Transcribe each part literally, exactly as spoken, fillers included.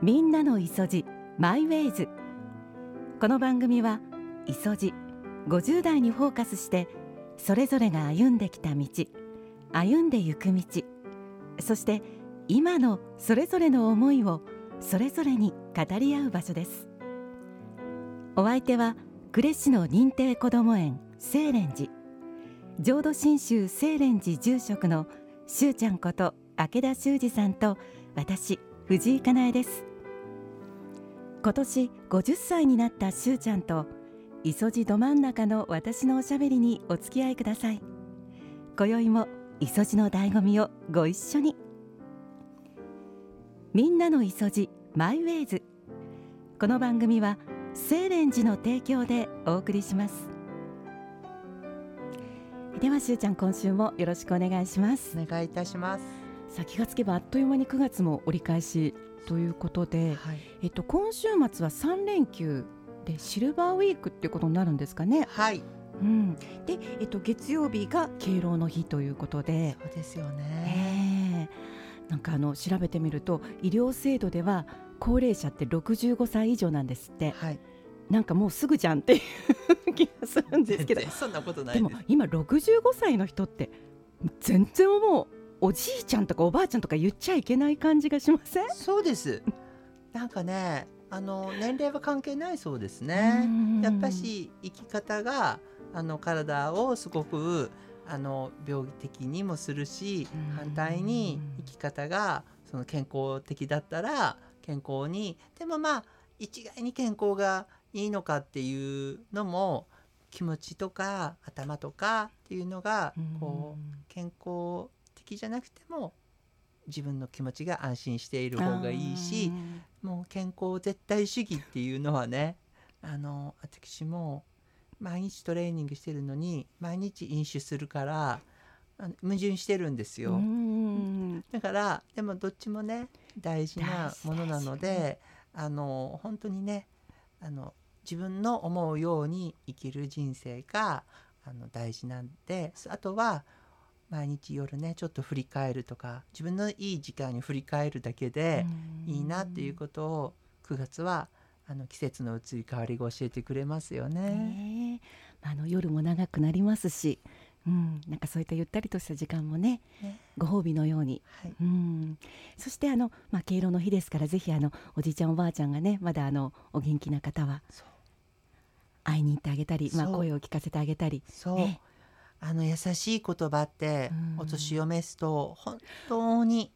みんなのいそじマイウェイズ。この番組はいそじごじゅう代にフォーカスして、それぞれが歩んできた道、歩んでゆく道、そして今のそれぞれの思いをそれぞれに語り合う場所です。お相手は呉市の認定こども園聖蓮寺、浄土真宗聖蓮寺住職のしゅうちゃんこと明田修二さんと、私藤井香奈絵です。今年ごじゅっさいになったしゅうちゃんといそじど真ん中の私のおしゃべりにお付き合いください。今宵もいそじの醍醐味をご一緒に。みんなのいそじマイウェイズ。この番組は聖蓮寺の提供でお送りします。ではしゅうちゃん、今週もよろしくお願いします。お願いいたします。さあ、気がつけばあっという間にくがつも折り返しということで、はい、えっと、今週末はさんれんきゅうでシルバーウィークということになるんですかね。はい、うん。でえっと、月曜日が敬老の日ということで、そうですよね、えー、なんかあの調べてみると、医療制度では高齢者ってろくじゅうごさい以上なんですって、はい、なんかもうすぐじゃんっていう気がするんですけど、そんなことないです。でも今ろくじゅうごさいの人って全然もうおじいちゃんとかおばあちゃんとか言っちゃいけない感じがしません？そうです。なんかね、あの年齢は関係ないそうですね。やっぱし生き方があの体をすごくあの病気的にもするし、反対に生き方がその健康的だったら健康に、でもまあ一概に健康がいいのかっていうのも、気持ちとか頭とかっていうのがこう健康的じゃなくても自分の気持ちが安心している方がいいし、もう健康絶対主義っていうのはね、あの私も毎日トレーニングしてるのに毎日飲酒するから矛盾してるんですよ。うん、だからでもどっちもね大事なものなので、あの本当にね、あの自分の思うように生きる人生があの大事なんで、あとは毎日夜ねちょっと振り返るとか、自分のいい時間に振り返るだけでいいなっていうことをくがつはあの季節の移り変わりが教えてくれますよね。あの夜も長くなりますし、うん、なんかそういったゆったりとした時間も ね, ねご褒美のように、はい、うん。そしてあの、まあ、敬老の日ですから、ぜひあのおじいちゃんおばあちゃんがねまだあのお元気な方は会いに行ってあげたり、まあ、声を聞かせてあげたり、そう、ね、あの優しい言葉ってお年を召すと本当に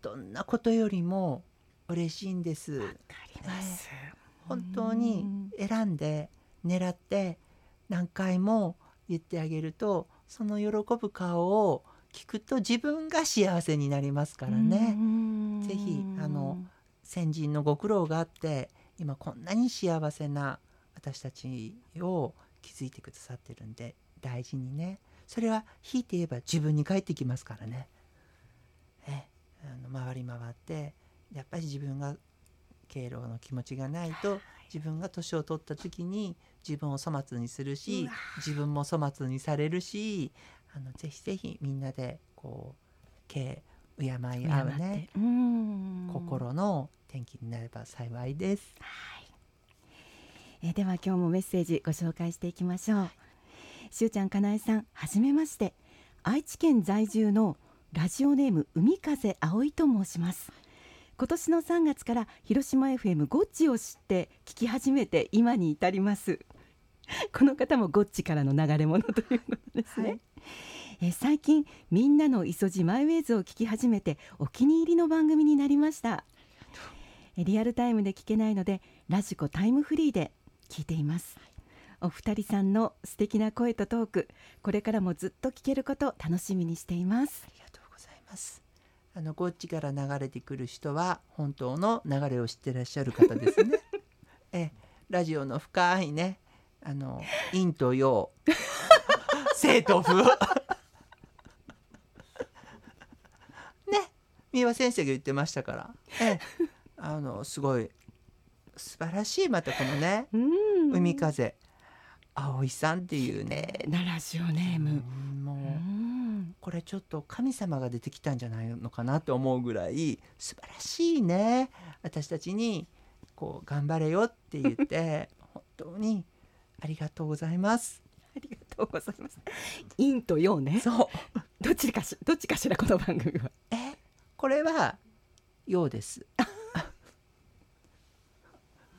どんなことよりも嬉しいんです。わかります、ね、本当に選んで狙って何回も言ってあげると、その喜ぶ顔を聞くと自分が幸せになりますからね。ぜひあの先人のご苦労があって今こんなに幸せな私たちを築いてくださってるんで、大事にね、それはひいて言えば自分に返ってきますからね。えあの回り回ってやっぱり自分が敬老の気持ちがないと、自分が年を取った時に自分を粗末にするし、自分も粗末にされるし、あのぜひぜひみんなでこう敬敬い合うね、うーん、心の転機になれば幸いです。はい、えでは今日もメッセージご紹介していきましょう。しゅうちゃん、かなえさん、はじめまして。愛知県在住のラジオネーム海風葵と申します。今年のさんがつから広島 エフエム ゴッチを知って聞き始めて今に至ります。この方もゴッチからの流れ物ということですね。はい、え最近みんなのいそじマイウェイズを聞き始めてお気に入りの番組になりました。えリアルタイムで聞けないのでラジコタイムフリーで聞いています。お二人さんの素敵な声とトーク、これからもずっと聞けることを楽しみにしています。ありがとうございます。あのゴッチから流れてくる人は本当の流れを知ってらっしゃる方ですね。えラジオの深いね、あの陰と陽正と不ね、三輪先生が言ってましたから、えあのすごい素晴らしい。またこのね、うん、海風葵さんっていうね、ラジオネーム、もうこれちょっと神様が出てきたんじゃないのかなと思うぐらい素晴らしいね、私たちにこう頑張れよって言って本当にありがとうございます。ありがとうございます。陰と陽ね。そうどっちかしどっちかしらこの番組はえこれは陽です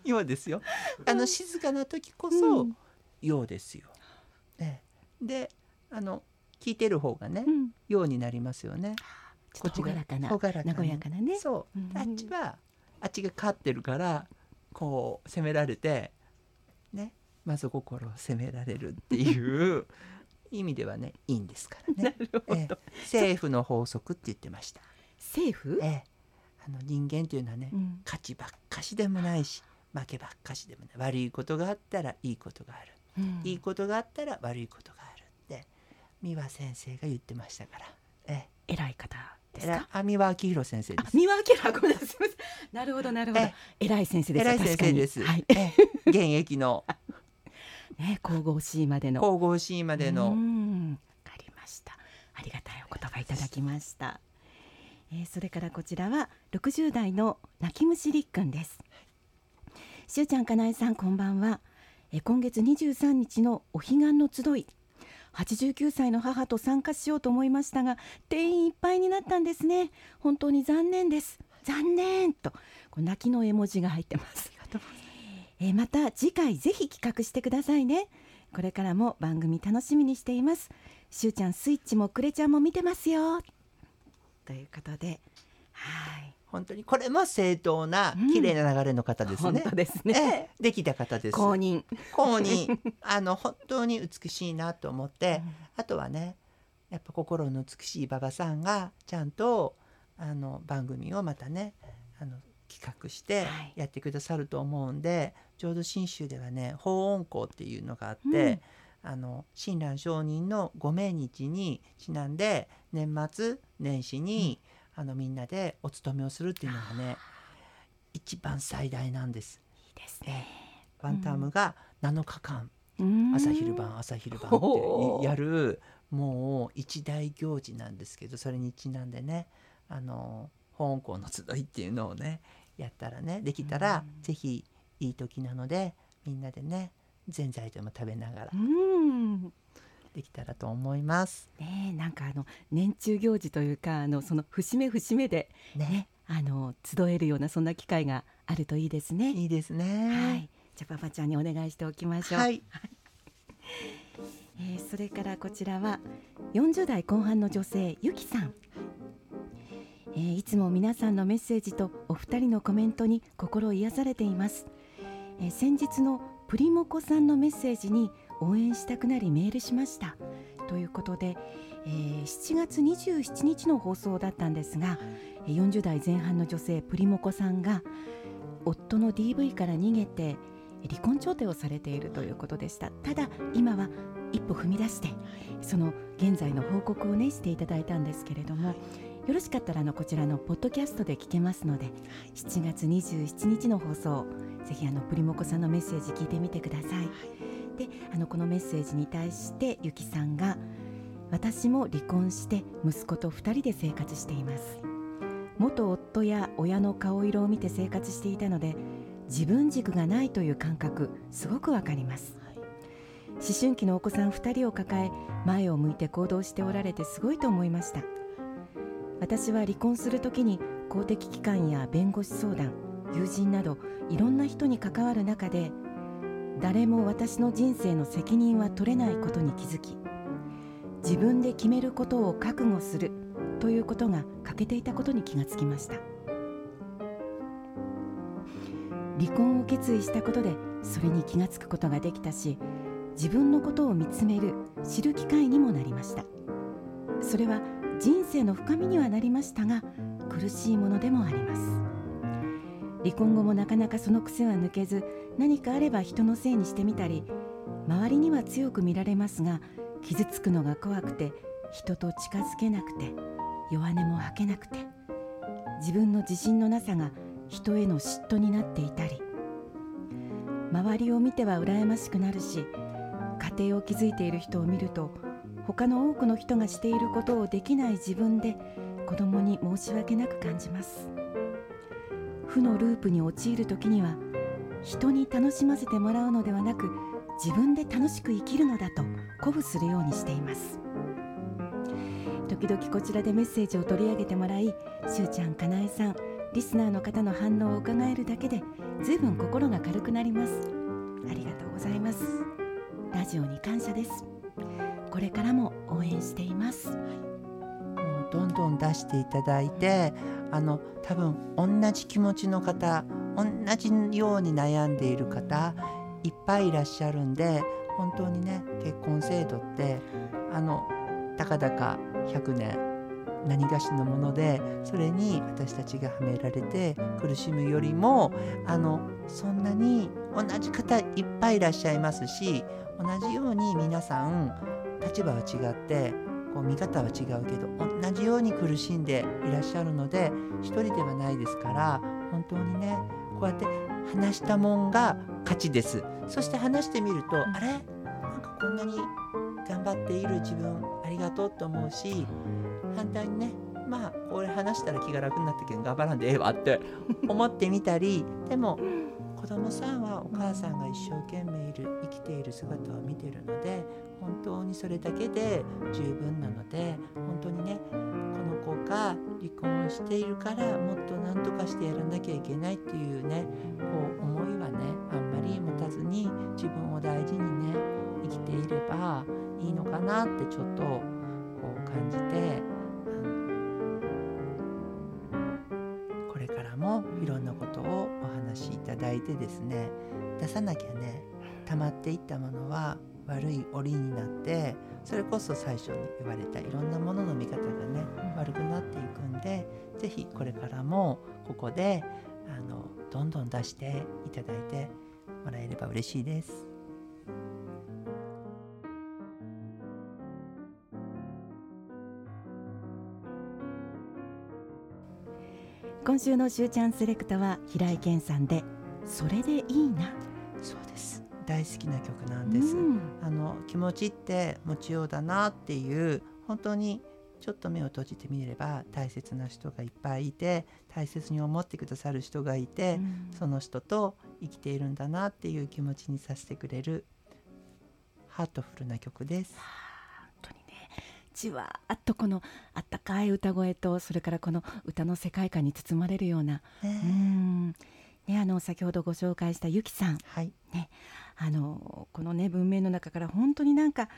陽ですよ。あの静かな時こそ陽ですよ、うん、えであの聞いてる方がね、うん、陽になりますよね。ちょっとほがらかな、ほがらかな、和やかなね。そう、うん、あっちはあっちが勝ってるからこう責められてね、まず心を責められるっていう意味ではねいいんですからね。なるほど、ええ、政府の法則って言ってました。政府、ええ、あの人間というのはね、うん、勝ちばっかしでもないし負けばっかしでもない、悪いことがあったらいいことがある、うん、いいことがあったら悪いことがあるって三輪先生が言ってましたから、ええ、偉い方ですか。あ、三輪明宏先生です。三輪明宏、ごめんなさい。なるほどなるほど、ええ、偉い先生です。偉い先生です、はい、ええ、現役のね、神々しいまでの神々しいまでのうん、分かりました。ありがたいお言葉いただきました。えー、それからこちらはろくじゅう代の泣き虫りっくんです。しゅうちゃん、かなえさん、こんばんは。え今月にじゅうさんにちのお彼岸の集い、はちじゅうきゅうさいの母と参加しようと思いましたが定員いっぱいになったんですね。本当に残念です。残念とこう泣きの絵文字が入ってます。ありがとうございます。えまた次回ぜひ企画してくださいね。これからも番組楽しみにしています。しゅうちゃん、スイッチもくれちゃんも見てますよということで、はい、本当にこれも正当な綺麗な流れの方ですね、うん、本当ですね。できた方です。公認公認あの本当に美しいなと思って、うん、あとはねやっぱ心の美しい馬場さんがちゃんとあの番組をまたねあの企画してやってくださると思うんで、はい、浄土真宗ではね法音講っていうのがあって、うん、あの親鸞聖人のご命日にちなんで年末年始に、うん、あのみんなでお勤めをするっていうのがね一番最大なんです。いいですね。ワンタームがなのかかん、うん、朝昼晩朝昼晩ってやるもう一大行事なんですけど、それにちなんでねあの法音講の集いっていうのをねやったらねできたらぜひいい時なのでみんなでねぜんざいでも食べながらうんできたらと思います、ね、えなんかあの年中行事というかあのその節目節目で、ねね、あの集えるようなそんな機会があるといいですね。いいですね、はい、じゃあパパちゃんにお願いしておきましょう、はい。えー、それからこちらはよんじゅう代後半の女性ゆきさん。えー、いつも皆さんのメッセージとお二人のコメントに心癒されています。えー、先日のプリモコさんのメッセージに応援したくなりメールしましたということで、えー、しちがつにじゅうしちにちの放送だったんですがよんじゅう代前半の女性プリモコさんが夫の ディーブイ から逃げて離婚調停をされているということでした。ただ今は一歩踏み出してその現在の報告をねしていただいたんですけれども、はい、よろしかったらあのこちらのポッドキャストで聞けますのでしちがつにじゅうしちにちの放送ぜひあのプリモコさんのメッセージ聞いてみてください、はい、であのこのメッセージに対してゆきさんが私も離婚して息子とふたりで生活しています。元夫や親の顔色を見て生活していたので自分軸がないという感覚すごくわかります。はい、思春期のお子さんふたりを抱え前を向いて行動しておられてすごいと思いました。私は離婚するときに公的機関や弁護士相談、友人などいろんな人に関わる中で誰も私の人生の責任は取れないことに気づき自分で決めることを覚悟するということが欠けていたことに気がつきました。離婚を決意したことでそれに気がつくことができたし自分のことを見つめる、知る機会にもなりました。それは人生の深みにはなりましたが苦しいものでもあります。離婚後もなかなかその癖は抜けず何かあれば人のせいにしてみたり周りには強く見られますが傷つくのが怖くて人と近づけなくて弱音も吐けなくて自分の自信のなさが人への嫉妬になっていたり周りを見ては羨ましくなるし家庭を築いている人を見ると他の多くの人がしていることをできない自分で子供に申し訳なく感じます。負のループに陥るときには、人に楽しませてもらうのではなく、自分で楽しく生きるのだと鼓舞するようにしています。時々こちらでメッセージを取り上げてもらい、しゅうちゃん、かなえさん、リスナーの方の反応を伺えるだけで、ずいぶん心が軽くなります。ありがとうございます。ラジオに感謝です。これからも応援しています。もうどんどん出していただいて、あの多分同じ気持ちの方、同じように悩んでいる方、いっぱいいらっしゃるんで、本当にね、結婚制度ってあのたかだかひゃくねん何がしのもので、それに私たちがはめられて苦しむよりも、あのそんなに同じ方いっぱいいらっしゃいますし、同じように皆さん立場は違ってこう見方は違うけど、同じように苦しんでいらっしゃるので、一人ではないですから、本当にね、こうやって話したもんが勝ちです。そして話してみると、あれ、なんかこんなに頑張っている自分ありがとうと思うし、反対にね、まあこれ話したら気が楽になったけど頑張らんでええわって思ってみたりでも子供さんはお母さんが一生懸命いる生きている姿を見てるので、本当にそれだけで十分なので、本当にね、この子が離婚しているからもっと何とかしてやらなきゃいけないっていうね、こう思いはね、あんまり持たずに自分を大事にね、生きていればいいのかなってちょっとこう感じて、これからもいろんなことをお話しいただいてですね、出さなきゃね、溜まっていったものは悪い折になって、それこそ最初に言われたいろんなものの見方がね、悪くなっていくんで、ぜひこれからもここであのどんどん出していただいてもらえれば嬉しいです。今週のしゅうちゃんセレクトは平井堅さんで、それでいいな。そうです、大好きな曲なんです、うん、あの気持ちって持ちようだなっていう、本当にちょっと目を閉じてみれば大切な人がいっぱいいて、大切に思ってくださる人がいて、うん、その人と生きているんだなっていう気持ちにさせてくれるハートフルな曲です。じわーっとこのあったかい歌声と、それからこの歌の世界観に包まれるような、ね、うん、ね、あの先ほどご紹介したゆきさん、はい、ね、あのこの、ね、文面の中から本当になんか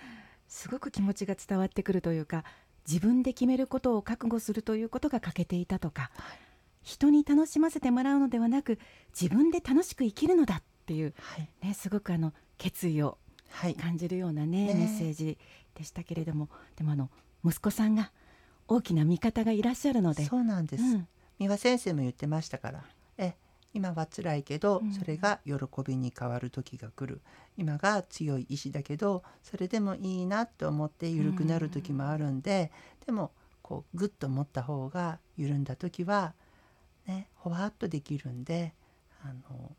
すごく気持ちが伝わってくるというか、自分で決めることを覚悟するということが欠けていたとか、はい、人に楽しませてもらうのではなく自分で楽しく生きるのだっていう、はいね、すごくあの決意を感じるような、ね、はい、メッセージでしたけれども、でもあの息子さんが大きな味方がいらっしゃるので。そうなんです、うん、三輪先生も言ってましたから、え今は辛いけど、うん、それが喜びに変わる時が来る、今が強い意志だけどそれでもいいなと思って緩くなる時もあるんで、うん、でもこうグッと持った方が緩んだ時は、ね、ほわっとできるんで、あの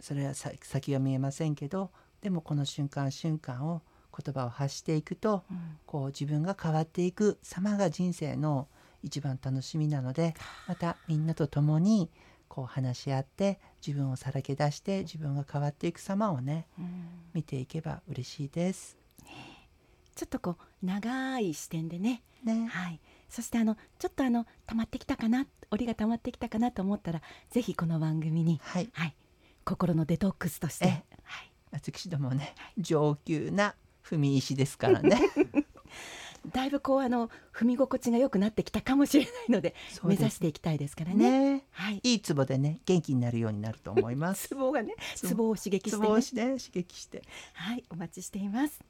それは先は見えませんけど、でもこの瞬間瞬間を言葉を発していくと、うん、こう自分が変わっていく様が人生の一番楽しみなので、またみんなと共にこう話し合って自分をさらけ出して自分が変わっていく様をね、うん、見ていけば嬉しいです、ね、ちょっとこう長い視点で ね, ね、はい、そしてあのちょっとあの溜まってきたかな、折が溜まってきたかなと思ったら、ぜひこの番組に、はいはい、心のデトックスとして、はい、私どもね、上級な踏み石ですからねだいぶこうあの踏み心地が良くなってきたかもしれないの で, で目指していきたいですから ね, ね、はい、いいツボでね、元気になるようになると思いますツボがね、ツボを刺激して、ね、ツボをし、ね、刺激して、はい、お待ちしています。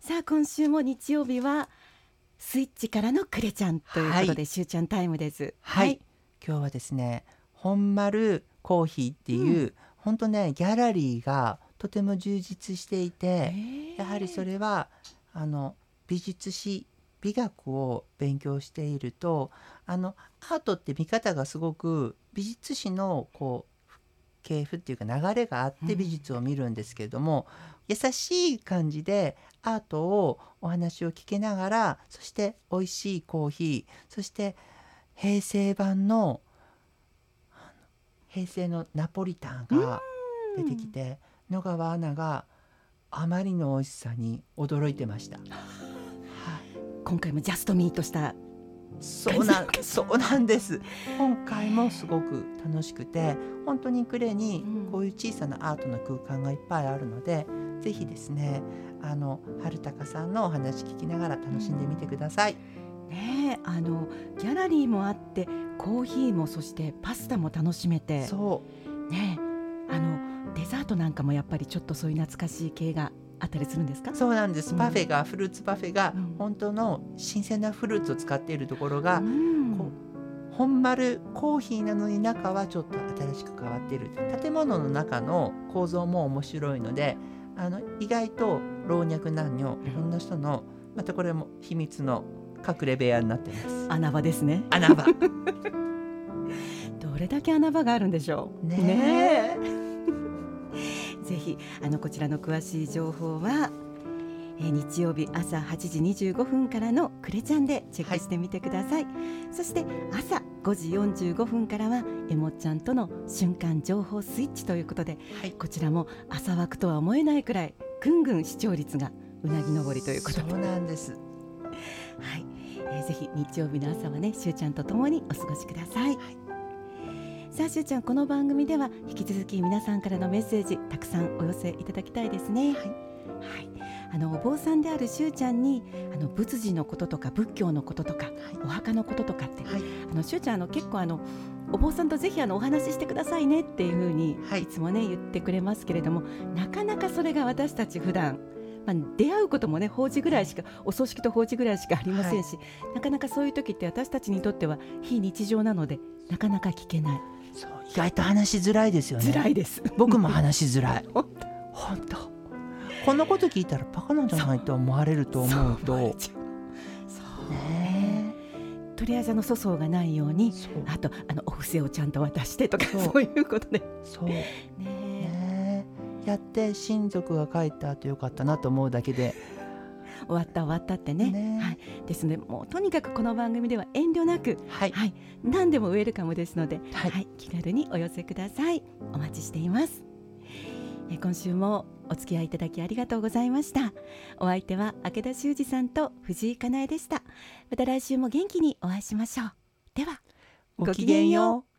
さあ今週も日曜日はスイッチからのクレちゃんということで、はい、しゅうちゃんタイムです、はいはい、今日はですね、本丸コーヒーっていう、うん、本当ね、ギャラリーがとても充実していて、やはりそれはあの美術史美学を勉強していると、あのアートって見方がすごく美術史のこう系譜っていうか流れがあって美術を見るんですけれども、優しい感じでアートをお話を聞けながら、そして美味しいコーヒー、そして平成版の平成のナポリタンが出てきて、野川アナがあまりの美味しさに驚いてました、はい、今回もジャストミートしたそうな、そうなんです今回もすごく楽しくて、本当に暮れにこういう小さなアートの空間がいっぱいあるので、うん、ぜひですね、あの春高さんのお話聞きながら楽しんでみてください、うん、ねえ、あのギャラリーもあってコーヒーも、そしてパスタも楽しめて、そう、ねえ、あのデザートなんかもやっぱりちょっとそういう懐かしい系があったりするんですか？そうなんです、うん、パフェがフルーツパフェが、うん、本当の新鮮なフルーツを使っているところが、うん、こう本丸コーヒーなのに中はちょっと新しく変わっている、建物の中の構造も面白いので、あの意外と老若男女いろんな人の、またこれも秘密の隠れ部屋になっています。穴場ですね、穴場どれだけ穴場があるんでしょうねえ、ねぜひあのこちらの詳しい情報は、えー、日曜日朝はちじにじゅうごふんからのくれちゃんでチェックしてみてください、はい、そして朝ごじよんじゅうごふんからはえもちゃんとの瞬間情報スイッチということで、はい、こちらも朝枠とは思えないくらいぐんぐん視聴率がうなぎ登りということで、そうなんです、はい、えー、ぜひ日曜日の朝はね、しゅうちゃんとともにお過ごしください、はい。さあ、しゅうちゃん、この番組では引き続き皆さんからのメッセージたくさんお寄せいただきたいですね、はいはい、あのお坊さんであるしゅうちゃんに、あの仏事のこととか仏教のこととか、はい、お墓のこととかって、はい、あのしゅうちゃん、あの結構あのお坊さんとぜひあのお話ししてくださいねっていうふうにいつもね、はい、言ってくれますけれども、なかなかそれが私たち普段、まあ、出会うこともね、法事ぐらいしか、お葬式と法事ぐらいしかありませんし、はい、なかなかそういう時って私たちにとっては非日常なのでなかなか聞けない、そう、意外と話しづらいですよね。づらいです僕も話しづらい本当、本当こんなこと聞いたらバカなんじゃないと思われると思うと、そうそう、ね、とりあえずあの粗相がないように、あとあのお布施をちゃんと渡してとか、そう、そういうことで、そう、ねね、やって親族が帰った後よかったなと思うだけで終わった終わったってね、ね、はい、ですので、もうとにかくこの番組では遠慮なく、はいはい、何でもウェルカムですので、はいはい、気軽にお寄せください。お待ちしています。え、今週もお付き合いいただきありがとうございました。お相手は明田修二さんと藤井かなえでした。また来週も元気にお会いしましょう。ではごきげんよう。